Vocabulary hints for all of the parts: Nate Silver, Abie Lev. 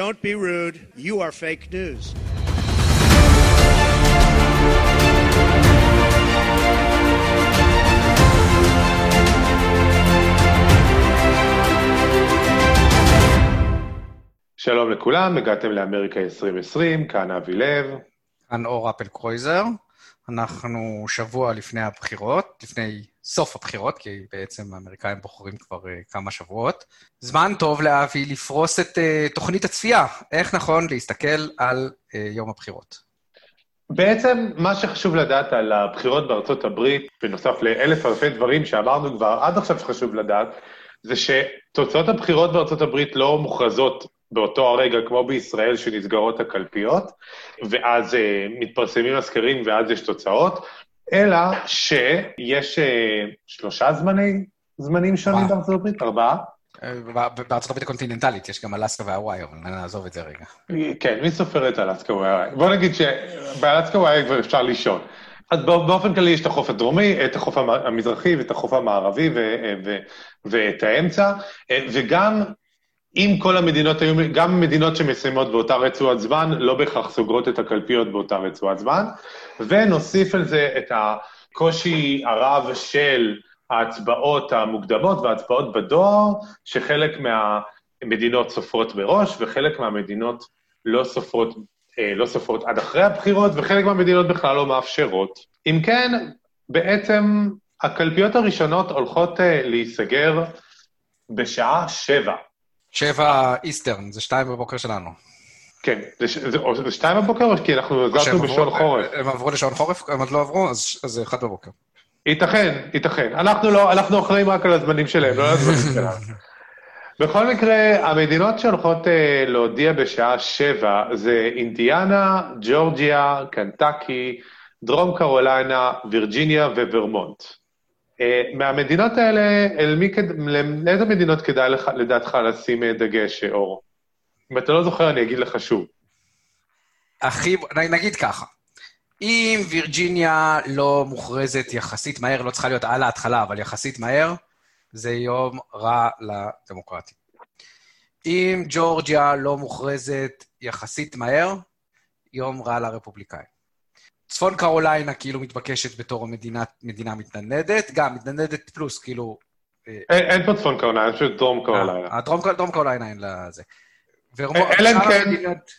Don't be rude. You are fake news. שלום לכולם, הגעתם לאמריקה 2020, כאן אבי לב. כאן אור אפל קרויזר. אנחנו שבוע לפני הבחירות, לפני סוף הבחירות, כי בעצם האמריקאים בוחרים כבר כמה שבועות. זמן טוב לאבי לפרוס את תוכנית הצפייה. איך נכון להסתכל על יום הבחירות? בעצם מה שחשוב לדעת על הבחירות בארצות הברית, בנוסף לאלף אלפי דברים שאמרנו כבר עד עכשיו שחשוב לדעת, זה שתוצאות הבחירות בארצות הברית לא מוכרזות באותו הרגע, כמו בישראל, שנסגרות הקלפיות, ואז מתפרסמים הסקרים, ואז יש תוצאות, אלא שיש שלושה זמנים שונים בארצות הברית, ארבעה. בארצות הברית הקונטיננטלית, יש גם אלסקה והוואי, אבל נעזוב את זה רגע. כן, מי סופר את אלסקה והוואי? בוא נגיד שבאלסקה והוואי כבר אפשר לישון. אז באופן כללי יש את החוף הדרומי, את החוף המזרחי, ואת החוף המערבי, ואת האמצע, וגם אם כל המדינות היו, גם מדינות שמסיימות באותה רצועת זמן, לא בהכרח סוגרות את הקלפיות באותה רצועת זמן, ונוסיף על זה את הקושי הרב של ההצבעות המוקדמות וההצבעות בדואר, שחלק מהמדינות סופרות בראש, וחלק מהמדינות לא סופרות עד אחרי הבחירות, וחלק מהמדינות בכלל לא מאפשרות. אם כן, בעצם הקלפיות הראשונות הולכות להיסגר בשעה 7. 7 איסטרן, זה 2 בבוקר שלנו. כן, זה 2 בבוקר, כי אנחנו עזרנו בשעון חורף. הם עברו לשעון חורף, הם עוד לא עברו, אז זה 1 בבוקר. ייתכן. אנחנו אחראים רק על הזמנים שלהם, לא על הזמנים שלנו. בכל מקרה, המדינות שהולכות להודיע בשעה 7, זה אינדיאנה, ג'ורג'יה, קנטקי, דרום קרוליינה, וירג'יניה וברמונט. מהמדינות האלה, לאיזה מדינות כדאי לדעתך לשים דגש, אור? אם אתה לא זוכר, אני אגיד לך שוב. נגיד ככה, אם וירג'יניה לא מוכרזת יחסית מהר, לא צריכה להיות על ההתחלה, אבל יחסית מהר, זה יום רע לדמוקרטיה. אם ג'ורג'יה לא מוכרזת יחסית מהר, יום רע לרפובליקאים. צפון קרוליינה כאילו מתבקשת בתור מדינה מתנדנדת, גם מתנדנדת פלוס, כאילו אין פה צפון קרוליינה, יש פשוט דרום קרוליינה. דרום קרוליינה אין לה זה.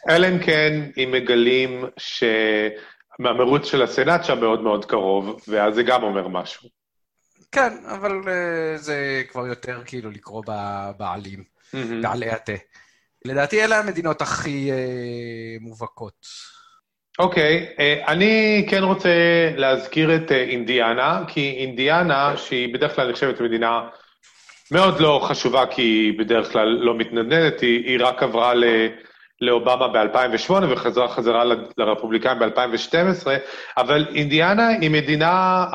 אלא אם כן, אם מגלים שמהמרוץ של הסנאט שם מאוד מאוד קרוב, ואז זה גם אומר משהו. כן, אבל זה כבר יותר כאילו לקרוא בעלים, בעלי התה. לדעתי אלה המדינות הכי מובהקות. אוקיי, אני כן רוצה להזכיר את אינדיאנה, כי אינדיאנה, שהיא בדרך כלל נחשבת מדינה מאוד לא חשובה, כי היא בדרך כלל לא מתנדנדת, היא רק עברה לאובמה ב-2008 וחזרה לרפובליקאים ב-2012, אבל אינדיאנה היא מדינה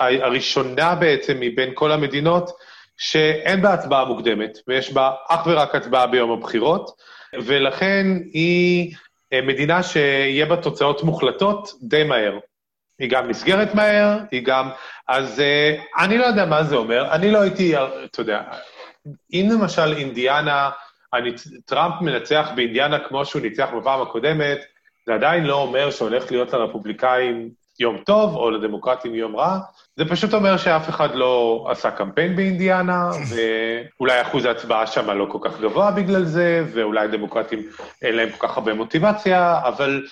הראשונה בעצם מבין כל המדינות, שאין בה הצבעה מוקדמת, ויש בה אך ורק הצבעה ביום הבחירות, ולכן היא מדינה שיהיה בה תוצאות מוחלטות די מהר. היא גם נסגרת מהר, היא גם אז אני לא יודע מה זה אומר, אני לא הייתי, אתה יודע, אם למשל אינדיאנה, טראמפ מנצח באינדיאנה כמו שהוא ניצח בפעם הקודמת, זה עדיין לא אומר שהולך להיות לרפובליקאים יום טוב, או לדמוקרטים יום רע, זה פשוט אומר שאף אחד לא עשה קמפיין באינדיאנה, ואולי אחוז ההצבעה שם לא כל כך גבוה בגלל זה, ואולי דמוקרטים אין להם כל כך הרבה מוטיבציה, אבל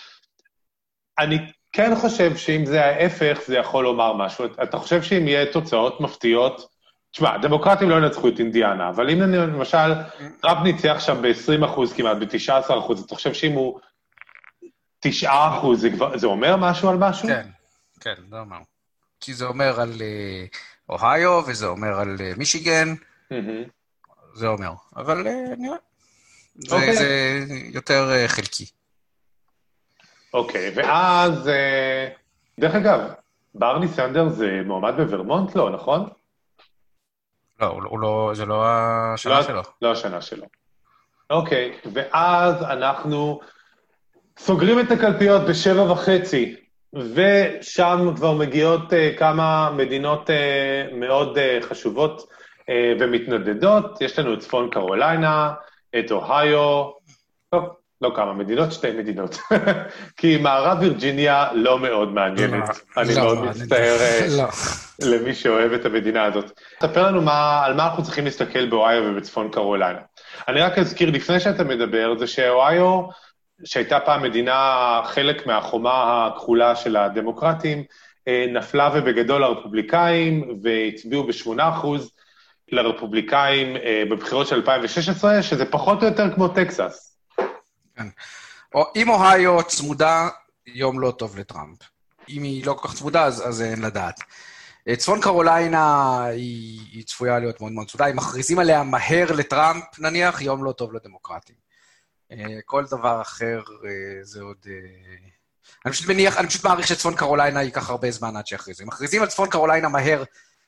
אני כן חושב שאם זה ההפך, זה יכול לומר משהו. אתה חושב שאם יהיה תוצאות מפתיעות, תשמע, דמוקרטים לא ינצחו את אינדיאנה, אבל אם למשל, טראמפ ניצח שם ב-20% כמעט, ב-19%, אתה חושב שאם הוא 9%, זה אומר משהו על משהו? כן, זה אומר. כי זה אומר על אוהיו, וזה אומר על מישיגן, זה אומר. אבל נראה, זה יותר חלקי. אוקיי, ואז, דרך אגב, ברני סנדר זה מועמד בוורמונט, לא, נכון? לא, זה לא השנה שלו. לא השנה שלו. אוקיי, ואז אנחנו סוגרים את הקלפיות ב7:30, ושם כבר מגיעות כמה מדינות מאוד חשובות ומתנדדות, יש לנו את צפון קרוליינה, את אוהיו, טוב, לא כמה מדינות, שתי מדינות. כי מערב וירג'יניה לא מאוד מעניינת. אני מאוד מצטער למי שאוהב את המדינה הזאת. תספר לנו על מה אנחנו צריכים להסתכל באוהיו ובצפון קרוליינה. אני רק אזכיר לפני שאתה מדבר, זה שאוהיו, שהייתה פעם מדינה חלק מהחומה הכחולה של הדמוקרטים, נפלה ובגדול הרפובליקאים, והצביעו ב8% לרפובליקאים בבחירות של 2016, שזה פחות או יותר כמו טקסס. אם אוהיו צמודה, יום לא טוב לטראמפ. אם היא לא כל כך צמודה, אז אין לדעת. צפון קרוליינה היא צפויה להיות מאוד מאוד צמודה, אם מכריזים עליה מהר לטראמפ, נניח, יום לא טוב לדמוקרטים. כל דבר אחר זה עוד... אני פשוט מעריך שצפון קרוליינה ייקח הרבה זמן עד שיכריזו. אם מכריזים על צפון קרוליינה מהר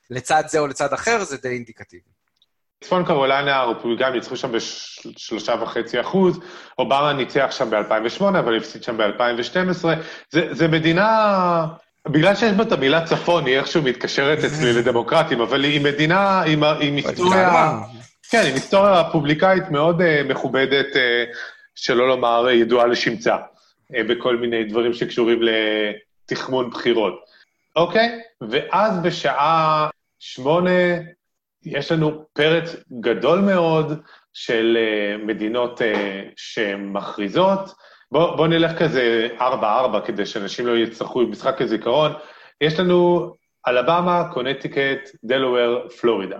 לצד זה או לצד אחר, זה די אינדיקטיבי. צפון קרוליינה, הרפובליקאים ניצחו שם ב3.5%, אובמה ניצח שם ב-2008, אבל הפסיד שם ב-2012, זה מדינה, בגלל שיש בה את המילה צפון, היא איכשהו מתקשרת אצלי לדמוקרטים, אבל היא מדינה עם היסטוריה, כן, עם היסטוריה רפובליקאית מאוד מכובדת, שלא לומר ידועה לשמצה, בכל מיני דברים שקשורים לתחמון בחירות. אוקיי? ואז בשעה 8, יש לנו פרץ גדול מאוד של מדינות שמכריזות. בוא נלך כזה 4-4 כדי שאנשים לא יצטרכו במשחק הזיכרון. יש לנו אלבמה, קונטיקט, דלוור, פלורידה.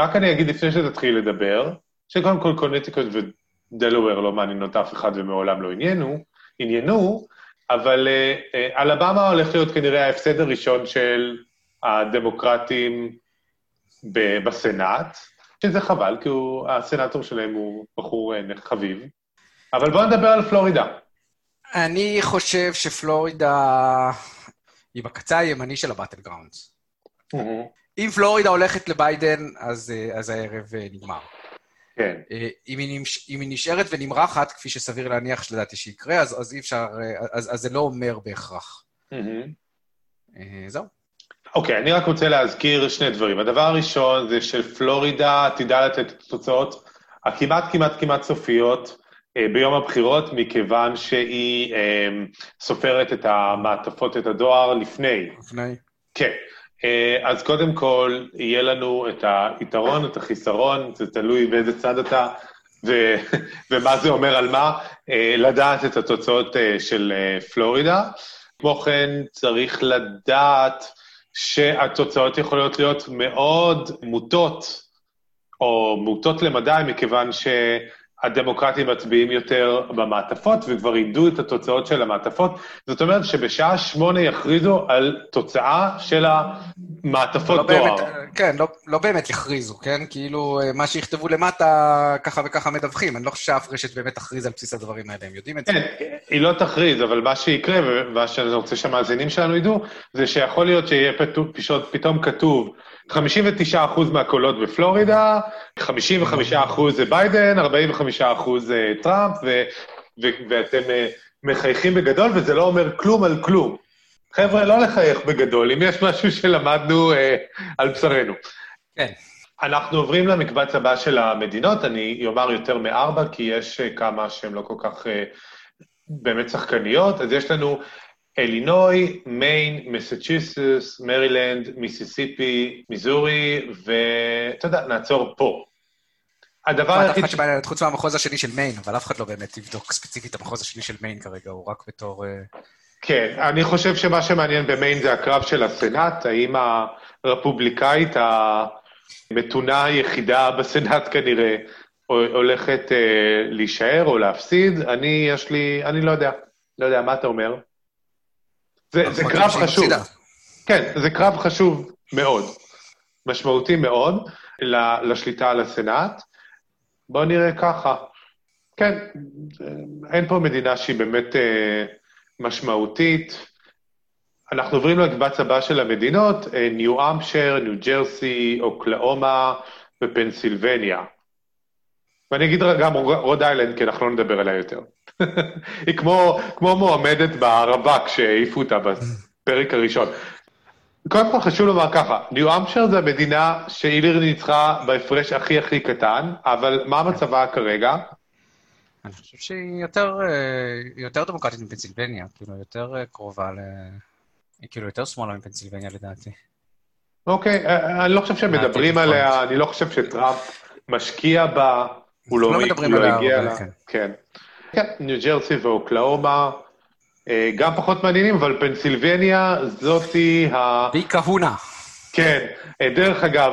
רק אני אגיד לפני שתתחיל לדבר, שקודם כל קונטיקט ודלוור לא מעניינות אף אחד ומעולם לא עניינו, אבל אלבמה הולך להיות כנראה ההפסד הראשון של הדמוקרטים, בסנאט, שזה חבל, כי הסנאטור שלהם הוא בחור חביב. אבל בואו נדבר על פלורידה. אני חושב שפלורידה היא בקצה הימני של הבטל גראונדס. אם פלורידה הולכת לביידן, אז הערב נגמר. כן. אם היא נשארת ונמרחת, כפי שסביר להניח שלדעתי שיקרה, אז אי אפשר, אז זה לא אומר בהכרח. זהו. אוקיי, אני רק רוצה להזכיר שני דברים. הדבר הראשון זה שפלורידה עתידה לתת תוצאות הכמעט סופיות ביום הבחירות, מכיוון שהיא סופרת את המעטפות, את הדואר לפני. כן. אז קודם כל, יהיה לנו את היתרון, את החיסרון, זה תלוי באיזה צד אתה, ומה זה אומר על מה, לדעת את התוצאות של פלורידה. כמו כן, צריך לדעת... שהתוצאות יכולות להיות מאוד מוטות, או מוטות למדי, מכיוון שהדמוקרטים מצביעים יותר במעטפות, וכבר ידעו את התוצאות של המעטפות. זאת אומרת שבשעה 8 יכריזו על תוצאה של המעטפות דואר. כן, לא באמת יכריזו, כן? כאילו מה שיכתבו למטה ככה וככה מדווחים. אני לא חושב שאף רשת באמת תכריז על בסיס הדברים האלה, הם יודעים את זה. כן, היא לא תכריז, אבל מה שיקרה, ומה שאני רוצה שהמאזינים שלנו ידעו, זה שיכול להיות שיהיה פתאום כתוב, 59% מהקולות בפלורידה, 55% זה ביידן, 45% זה טראמפ, ואתם מחייכים בגדול, וזה לא אומר כלום על כלום. חבר'ה, לא לחייך בגדול, אם יש משהו שלמדנו על בשרנו. כן. אנחנו עוברים למקבץ הבא של המדינות, אני אומר יותר מ4, כי יש כמה שהן לא כל כך באמת שחקניות, אז יש לנו... אלינוי, מיין, מסצ'וסטס, מרילנד, מיסיסיפי, מיזורי, ואתה יודע, נעצור פה. הדבר הכי... חוץ מהמחוז השני של מיין, אבל אף אחד לא באמת יבדוק ספציפית המחוז השני של מיין כרגע, הוא רק בתור... כן, אני חושב שמה שמעניין במיין זה הקרב של הסנאט, האם הרפובליקאית המתונה היחידה בסנאט כנראה הולכת להישאר או להפסיד, אני לא יודע מה אתה אומר. זה קרב חשוב. כן, זה קרב חשוב מאוד. משמעותי מאוד לשליטה על הסנאט. בואו נראה ככה. כן, אין פה מדינה שהיא באמת משמעותית. אנחנו עוברים לקבץ הבא של המדינות, ניו אמפשר, ניו ג'רסי, אוקלאומה ופנסילבניה. ואני אגיד גם רוד איילנד, כי אנחנו לא נדבר עליה יותר. היא כמו מועמדת בערבה כשהעיפו אותה בפרק הראשון. קודם כל חשוב לומר ככה, ניו אמפשר זה המדינה שהילר ניצחה בהפרש הכי קטן, אבל מה מצבה כרגע? אני חושב שהיא יותר דמוקרטית מפנסילבניה, כאילו יותר קרובה, כאילו יותר שמאלה מפנסילבניה לדעתי. אוקיי, אני לא חושב שמדברים עליה, אני לא חושב שטראמפ משקיע בה, הוא לא הגיע לה. כן. ניו ג'רסי ואוקלאומה, גם פחות מעניינים, אבל פנסילבניה זאתי ה... והיא כהונה. כן, דרך אגב,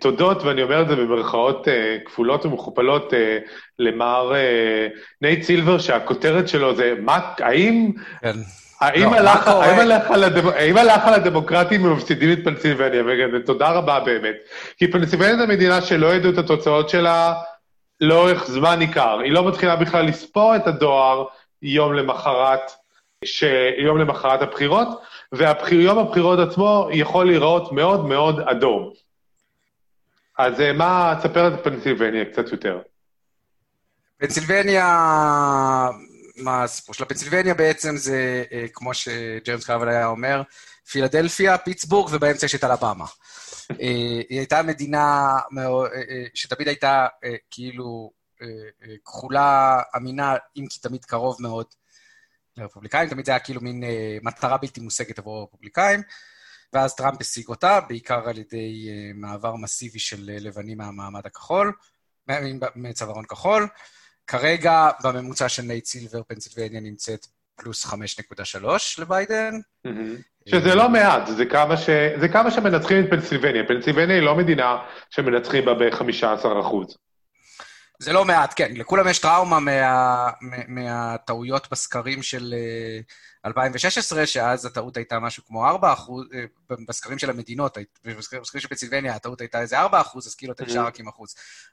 תודות, ואני אומר את זה במרכאות כפולות ומכופלות, למר נייט סילבר, שהכותרת שלו זה, האם הלך על הדמוקרטים ומפסידים את פנסילבניה, ותודה רבה באמת, כי פנסילבניה זה מדינה שלא ידעו את התוצאות שלה לאורך זמן ניכר, היא לא מתחילה בכלל לספור את הדואר יום למחרת הבחירות, ויום הבחירות עצמו יכול להיראות מאוד מאוד אדום. אז מה תספר על פנסילבניה קצת יותר? פנסילבניה, מה הסיפור של פנסילבניה בעצם זה, כמו שג'יימס קראוול היה אומר, פילדלפיה, פיטסבורג ובאמצע יש את אלבמה. היא הייתה מדינה שתמיד הייתה כאילו כחולה אמינה, אם כי תמיד קרוב מאוד לרפובליקאים, תמיד זה היה כאילו מין מטרה בלתי מושגת עבור הרפובליקאים, ואז טראמפ השיג אותה, בעיקר על ידי מעבר מסיבי של לבנים מהמעמד הכחול, מצווארון כחול, כרגע בממוצע של נייט סילבר פנסילבניה נמצאת פלוס 5.3 לביידן. שזה לא מעט, זה כמה שמנצחים את פנסילבניה, פנסילבניה היא לא מדינה שמנצחים בה ב-15%. זה לא מעט, כן, לכולם יש טראומה מהטעויות בסקרים של 2016, שאז הטעות הייתה משהו כמו 4%, בסקרים של המדינות, בסקרים של פנסילבניה, הטעות הייתה איזה 4%, אז כאילו אפשר רק עם 1%.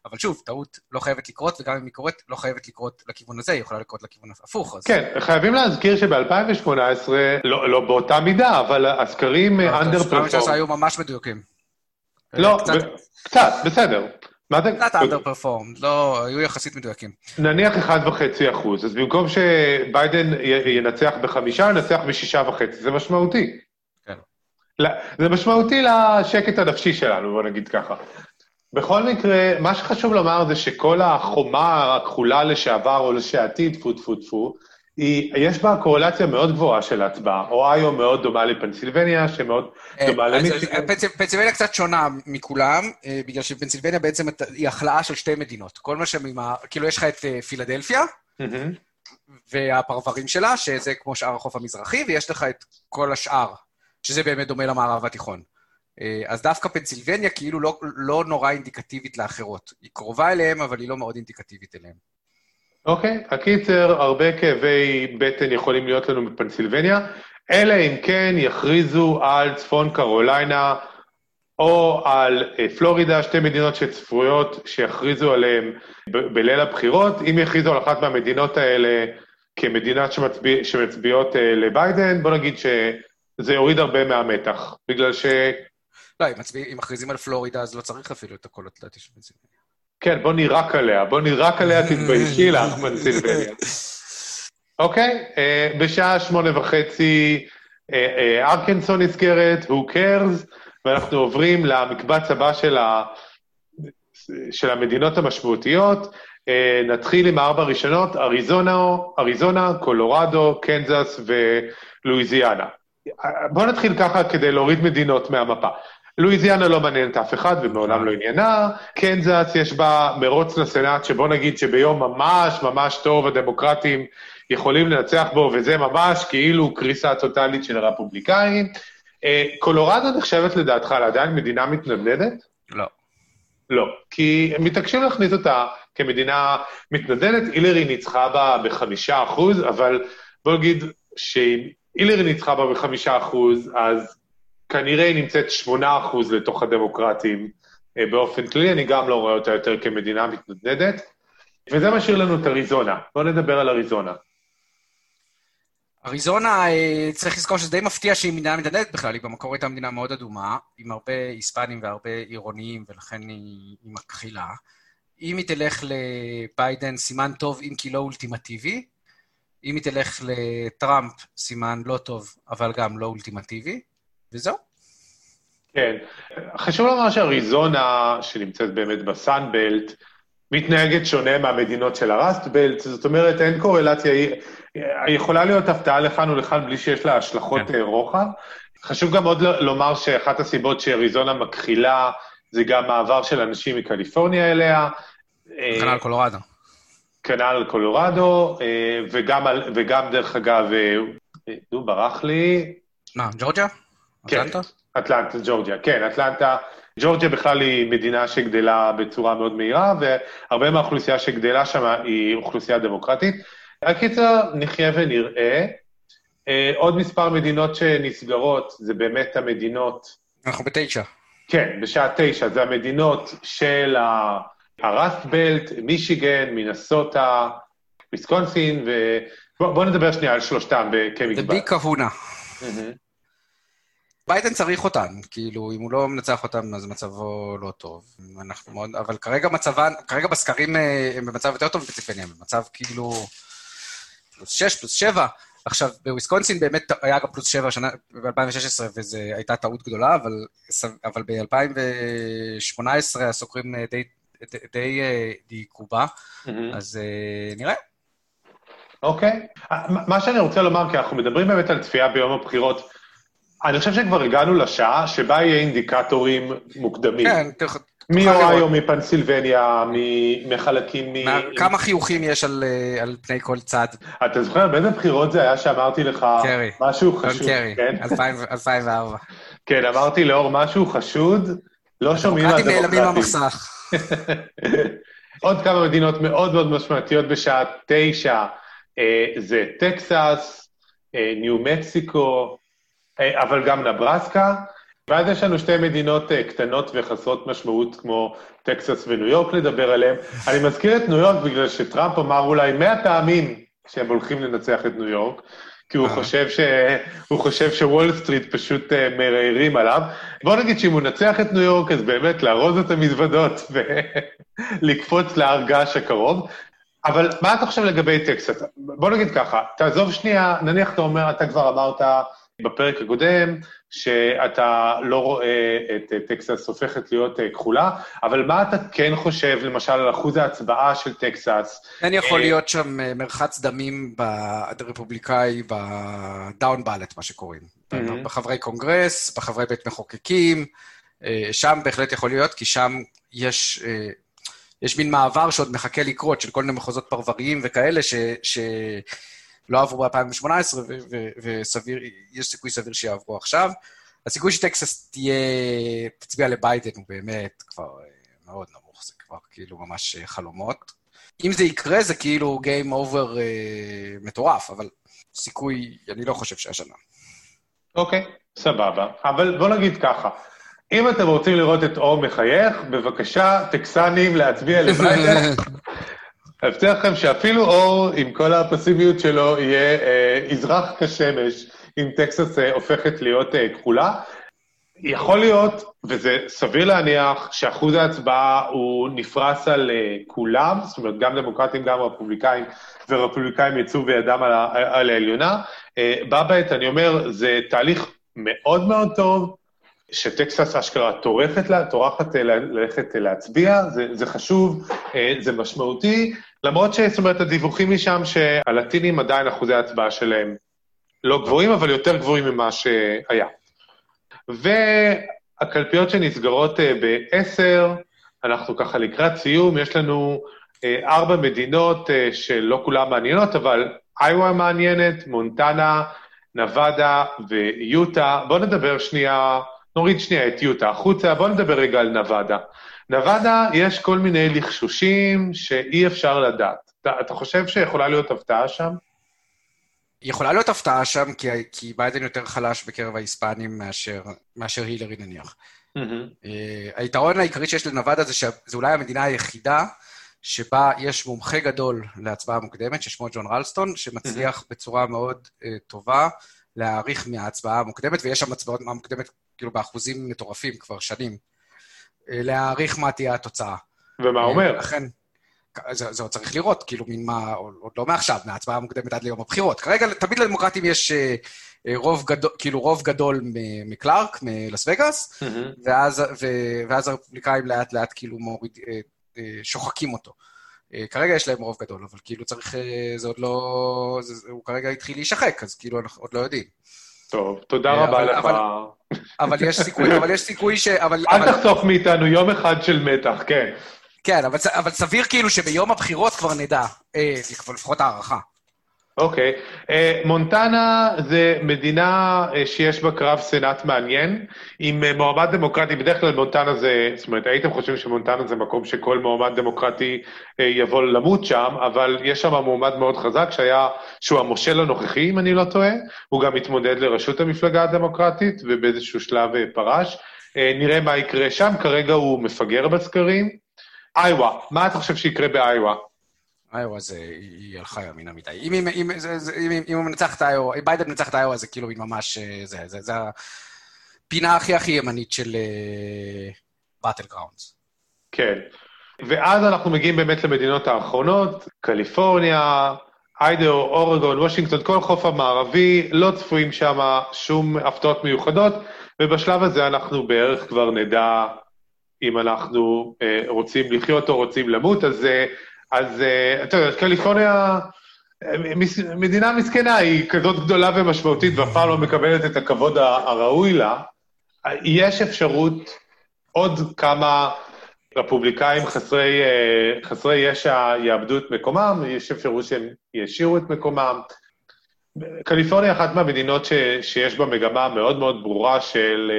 אבל שוב, טעות לא חייבת לקרות, וגם אם היא קורית, לא חייבת לקרות לכיוון הזה, היא יכולה לקרות לכיוון הפוך. כן, חייבים להזכיר שב-2018, לא באותה מידה, אבל הסקרים ב-2018 היו ממש מדויקים. לא, קצת, בסדר. קצת אנדר-פרפורם, לא, היו יחסית מדויקים. נניח 1.5%, אז במקום שביידן ינצח ב5, ינצח ב6.5, זה משמעותי. כן. זה משמעותי לשקט הנפשי שלנו, בוא נגיד ככה. בכל מקרה, מה שחשוב לומר זה שכל החומה הכחולה לשעבר או לשעתיד, טפו טפו טפו, יש בה קורלציה מאוד גבוהה של ההצבעה. אוהיו מאוד דומה לפנסילבניה, שמאוד דומה למקסיקו. פנסילבניה קצת שונה מכולם, בגלל שפנסילבניה בעצם היא החלאה של שתי מדינות. כל מה שמימה, כאילו יש לך את פילדלפיה, והפרברים שלה, שזה כמו שאר החוף המזרחי, ויש לך את כל השאר, שזה באמת דומה למערב התיכון. אז דווקא פנסילבניה כאילו לא נורא אינדיקטיבית לאחרות. היא קרובה אליהם, אבל היא לא מאוד אינדיקטיבית אליהם. אוקיי, הקיצר, הרבה כאבי בטן יכולים להיות לנו בפנסילבניה, אלא אם כן יכריזו על צפון קרוליינה או על פלורידה, שתי מדינות שצפויות שיכריזו עליהן בליל הבחירות, אם יכריזו על אחת מהמדינות האלה כמדינות שמצביעות לביידן, בוא נגיד שזה יוריד הרבה מהמתח, בגלל ש... לא, אם מכריזים על פלורידה אז לא צריך אפילו את הקולות לדעתי של פנסילבניה. כן, בוא נירק עליה, תתביישי לך, פנסילבניה. אוקיי, בשעה 8:30, ארקנסו נזכרת, who cares, ואנחנו עוברים למקבץ הבא של המדינות המשמעותיות, נתחיל עם 4 ראשונות, אריזונה, קולורדו, קנזס ולואיזיאנה. בואו נתחיל ככה כדי להוריד מדינות מהמפה. לואיזיאנה לא מעניינת אף אחד, ומעולם לא עניינה. קנזס יש בה מרוץ לסנאט, שבוא נגיד שביום ממש ממש טוב הדמוקרטים יכולים לנצח בו, וזה ממש כאילו קריסה טוטלית של הרפובליקאים. קולורדו נחשבת לדעתך עדיין מדינה מתנדנדת? לא. לא, כי הם מתעקשים להכניס אותה כמדינה מתנדנדת, הילרי ניצחה בה ב5%, אבל בוא נגיד שאם הילרי ניצחה בה ב5%, אז... כנראה היא נמצאת 8% לתוך הדמוקרטים באופן כללי, אני גם לא רואה אותה יותר כמדינה מתנדנדת, וזה משאיר לנו את אריזונה. בואו נדבר על אריזונה. אריזונה, צריך לזכור שזה די מפתיע שהיא מדינה מתנדנדת בכלל, היא במקור הייתה מדינה מאוד אדומה, עם הרבה היספנים והרבה עירוניים, ולכן היא מכחילה. אם היא תלך לביידן, סימן טוב, אם כי לא אולטימטיבי, אם היא תלך לטראמפ, סימן לא טוב, אבל גם לא אולטימטיבי, וזהו? כן. חשוב לומר שאריזונה, שנמצאת באמת בסנבלט, מתנהגת שונה מהמדינות של הרסט בלט, זאת אומרת, אין קורלציה, היא יכולה להיות הפתעה לכאן ולכאן בלי שיש לה השלכות רוחב. חשוב גם עוד לומר שאחת הסיבות שאריזונה מכחילה, זה גם מעבר של אנשים מקליפורניה אליה. כנ"ל קולורדו. כנ"ל קולורדו, וגם דרך אגב, נו, ברח לי. מה, ג'ורג'יה? אטלנטה? אטלנטה, ג'ורג'יה, כן, אטלנטה. ג'ורג'יה בכלל היא מדינה שגדלה בצורה מאוד מהירה, והרבה מהאוכלוסייה שגדלה שם היא אוכלוסייה דמוקרטית. הקיצר נחיה ונראה. עוד מספר מדינות שנסגרות, זה באמת המדינות... אנחנו ב9. כן, בשעה 9, זה המדינות של הרסט בלט, מישיגן, מינסוטה, ויסקונסין, ובואו נדבר שנייה על שלושתם כמקבץ. זה בי כהונה. ביידן צריך אותן, כאילו, אם הוא לא מנצח אותן, אז מצבו לא טוב. אנחנו מאוד, אבל כרגע מצבן, כרגע בסקרים הם במצב יותר טוב מפנסיפניה, במצב כאילו +6, +7. עכשיו, בוויסקונסין באמת היה גם +7 שנה, ב-2016, וזו הייתה טעות גדולה, אבל ב-2018 הסוקרים די דיקובה, אז נראה. אוקיי. מה שאני רוצה לומר, כי אנחנו מדברים באמת על צפייה ביום הבחירות, אני חושב שכבר הגענו לשעה שבה יהיה אינדיקטורים מוקדמים. כן, תוכל לראות. מאוהיו, מפנסילבניה, מחלקים... כמה חיוכים יש על פני כל צד. אתה זוכר, באיזה בחירות זה היה שאמרתי לך משהו חשוד? קרי, 2004. כן, אמרתי לאור משהו חשוד, לא שומעים על דמוקרטים. נעלמים במחסך. עוד כמה מדינות מאוד מאוד משמעותיות בשעה 9, זה טקסס, ניו מקסיקו, אבל גם נברסקה, ואז יש לנו שתי מדינות קטנות וחסרות משמעות, כמו טקסס וניו יורק לדבר עליהן. אני מזכיר את ניו יורק בגלל שטראמפ אמר אולי 100 פעמים שהם הולכים לנצח את ניו יורק, כי הוא חושב שוול סטריט פשוט מרעירים עליו. בוא נגיד שאם הוא נצח את ניו יורק, אז באמת להרוז את המזוודות ולקפוץ להרגש הקרוב. אבל מה אתה חושב לגבי טקסס? בוא נגיד ככה, תעזוב שנייה, נניח אתה אומר, אתה כבר אמרת, בפרק הקודם, שאתה לא רואה את טקסס הופכת להיות כחולה, אבל מה אתה כן חושב, למשל, על אחוז ההצבעה של טקסס? אין יכול להיות שם מרחץ דמים ברפובליקאי, בדאון בלט, מה שקוראים. בחברי קונגרס, בחברי בית מחוקקים, שם בהחלט יכול להיות, כי שם יש מין מעבר שעוד מחכה לקרות, של כל מיני מחוזות פרבריים וכאלה, לא עברו ב-2018, וסביר, יש סיכוי סביר שיעברו עכשיו. הסיכוי שטקסס תצביע לביידן הוא באמת כבר מאוד נמוך, זה כבר כאילו ממש חלומות. אם זה יקרה, זה כאילו game over מטורף, אבל סיכוי, אני לא חושב שהשנה. אוקיי, סבבה. אבל בוא נגיד ככה, אם אתם רוצים לראות את אור מחייך, בבקשה, טקסנים להצביע לביידן. אבטיח לכם שאפילו אור, עם כל הפסיביות שלו, יהיה אזרח כשמש, אם טקסס הופכת להיות כחולה. יכול להיות, וזה סביר להניח, שאחוז ההצבעה הוא נפרס על כולם, זאת אומרת, גם דמוקרטים, גם רפובליקאים, ורפובליקאים יצאו בידם על העליונה. בבית, אני אומר, זה תהליך מאוד מאוד טוב, שטקסס אשכרה טורחת ללכת להצביע, זה חשוב, זה משמעותי, למרות שזאת אומרת, הדיווחים משם שהלטינים עדיין אחוזי ההצבעה שלהם לא גבוהים, אבל יותר גבוהים ממה שהיה. והקלפיות שנסגרות ב-10, אנחנו ככה לקראת סיום, יש לנו 4 מדינות שלא כולם מעניינות, אבל איווה מעניינת, מונטנה, נבדה ויוטה, בואו נדבר שנייה... נוריד שנייה את יוטה החוצה, בואו נדבר רגע על נבדה. נבדה יש כל מיני לחשושים שאי אפשר לדעת. אתה חושב שיכולה להיות הפתעה שם? יכולה להיות הפתעה שם, כי ביידן יותר חלש בקרב ההיספנים מאשר הילרי נניח. היתרון העיקרי שיש לנבדה זה שזו אולי המדינה היחידה, שבה יש מומחה גדול להצבעה מוקדמת, ששמו ג'ון רלסטון, שמצליח בצורה מאוד טובה, להעריך מההצבעה המוקדמת, ויש שם הצבעות המוקדמת, כאילו באחוזים מטורפים כבר שנים, להעריך מה תהיה התוצאה. ומה אומר? לכן, זה עוד צריך לראות, כאילו מין מה, עוד לא מעכשיו, מההצבעה המוקדמת עד ליום הבחירות. כרגע, תמיד לדמוקרטים יש רוב גדול, כאילו רוב גדול מקלארק, מלס וגאס, ואז הרפובליקאים לאט לאט כאילו מוריד, שוחקים אותו. כרגע יש להם רוב גדול, אבל כאילו צריך, זה עוד לא, הוא כרגע התחיל להישחק, אז כאילו עוד לא יודעים. טוב, תודה רבה לך. אבל יש סיכוי, אל תחסוך מאיתנו יום אחד של מתח, כן. כן, אבל סביר כאילו שביום הבחירות כבר נדע, לפחות הערכה. אוקיי. מונטנה זה מדינה שיש בה קרב סנאט מעניין, עם מועמד דמוקרטי, בדרך כלל מונטנה זה, זאת אומרת, הייתם חושבים שמונטנה זה מקום שכל מועמד דמוקרטי יבוא למות שם, אבל יש שם מועמד מאוד חזק שהוא המושל הנוכחי, אם אני לא טועה, הוא גם התמודד לראשות המפלגה הדמוקרטית, ובאיזשהו שלב פרש. נראה מה יקרה שם, כרגע הוא מפגר בסקרים. איווה, מה אתה חושב שיקרה באיווה? איואה זה, היא הלכה ימינה מדי. אם הוא מנצח את האיואה, אם ביידן מנצח את האיואה, זה כאילו ממש, זה הפינה הכי ימנית של באטל גראונדס. כן. ואז אנחנו מגיעים באמת למדינות האחרונות, קליפורניה, איידאו, אורגון, וושינגטון, כל חוף המערבי, לא צפויים שם שום הפתעות מיוחדות, ובשלב הזה אנחנו בערך כבר נדע אם אנחנו רוצים לחיות או רוצים למות, אז אתה יודע, קליפורניה, מדינה מסכנה, היא כזאת גדולה ומשמעותית, ואפילו לא מקבלת את הכבוד הראוי לה. יש אפשרות עוד כמה רפובליקאים חסרי ישע יאבדו את מקומם, יש אפשרות שהם ישירו את מקומם. קליפורניה אחת מהמדינות שיש בה מגמה מאוד מאוד ברורה של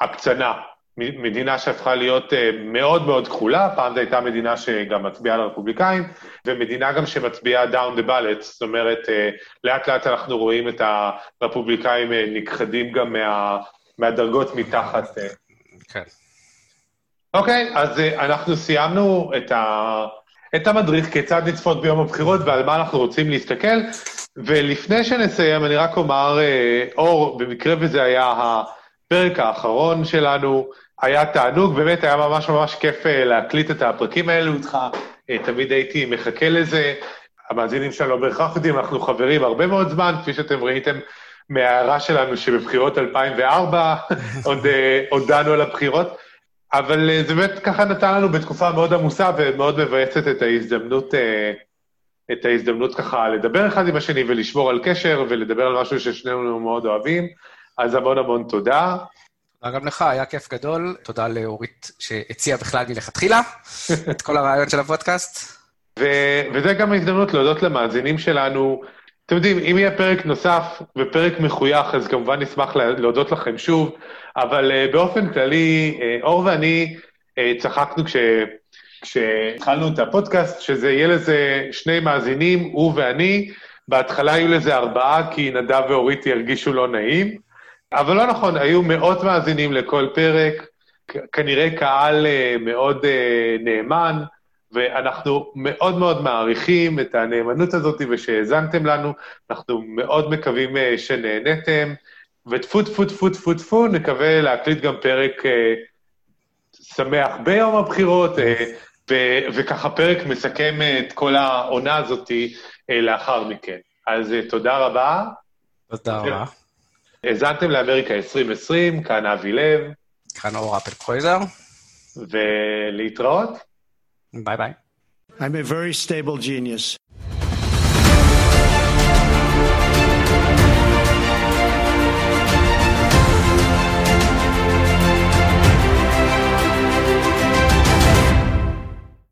הקצנה. מדינה שהפכה להיות מאוד מאוד כחולה, פעם זו הייתה מדינה שגם מצביעה לרפובליקאים, ומדינה גם שמצביעה down the ballot, זאת אומרת, לאט לאט אנחנו רואים את הרפובליקאים נכחדים גם מהדרגות מתחת. כן. אוקיי, אז אנחנו סיימנו את המדריך כיצד נצפות ביום הבחירות, ועל מה אנחנו רוצים להסתכל, ולפני שנסיים, אני רק אומר, אור, במקרה וזה היה הפרק האחרון שלנו, היה תענוג, באמת היה ממש ממש כיף להקליט את הפרקים האלו איתך, תמיד הייתי מחכה לזה, המאזינים שלנו לא בהכרח יודעים, אנחנו חברים הרבה מאוד זמן, כפי שאתם ראיתם מההערה שלנו שבבחירות 2004, עוד דנו על הבחירות, אבל זה באמת ככה נתן לנו בתקופה מאוד עמוסה ומאוד מבאסת את ההזדמנות ככה לדבר אחד עם השני ולשמור על קשר ולדבר על משהו ששנינו מאוד אוהבים, אז המון המון תודה. גם לך, היה כיף גדול. תודה לאורית שהציעה בכלל מלכתחילה את כל הרעיון של הפודקאסט. וזה גם ההזדמנות להודות למאזינים שלנו. אתם יודעים, אם יהיה פרק נוסף ופרק מחוייך, אז כמובן נשמח להודות לכם שוב, אבל באופן כללי, אור ואני צחקנו כשהתחלנו את הפודקאסט, שזה יהיה לזה שני מאזינים, הוא ואני, בהתחלה היו לזה 4, כי נדב ואורית ירגישו לא נעים, אבל לא נכון, היו מאות מאזינים לכל פרק, כנראה קהל מאוד נאמן, ואנחנו מאוד מאוד מעריכים את הנאמנות הזאת ושהזנתם לנו, אנחנו מאוד מקווים שנהנתם, וטפו טפו טפו טפו טפו, נקווה להקליט גם פרק שמח ביום הבחירות, וככה פרק מסכם את כל העונה הזאת לאחר מכן. אז תודה רבה. תודה רבה. הזנתם לאמריקה 2020, כאן אבי לב. כאן אור אפל קרויזר. ולהתראות. ביי ביי. I'm a very stable genius.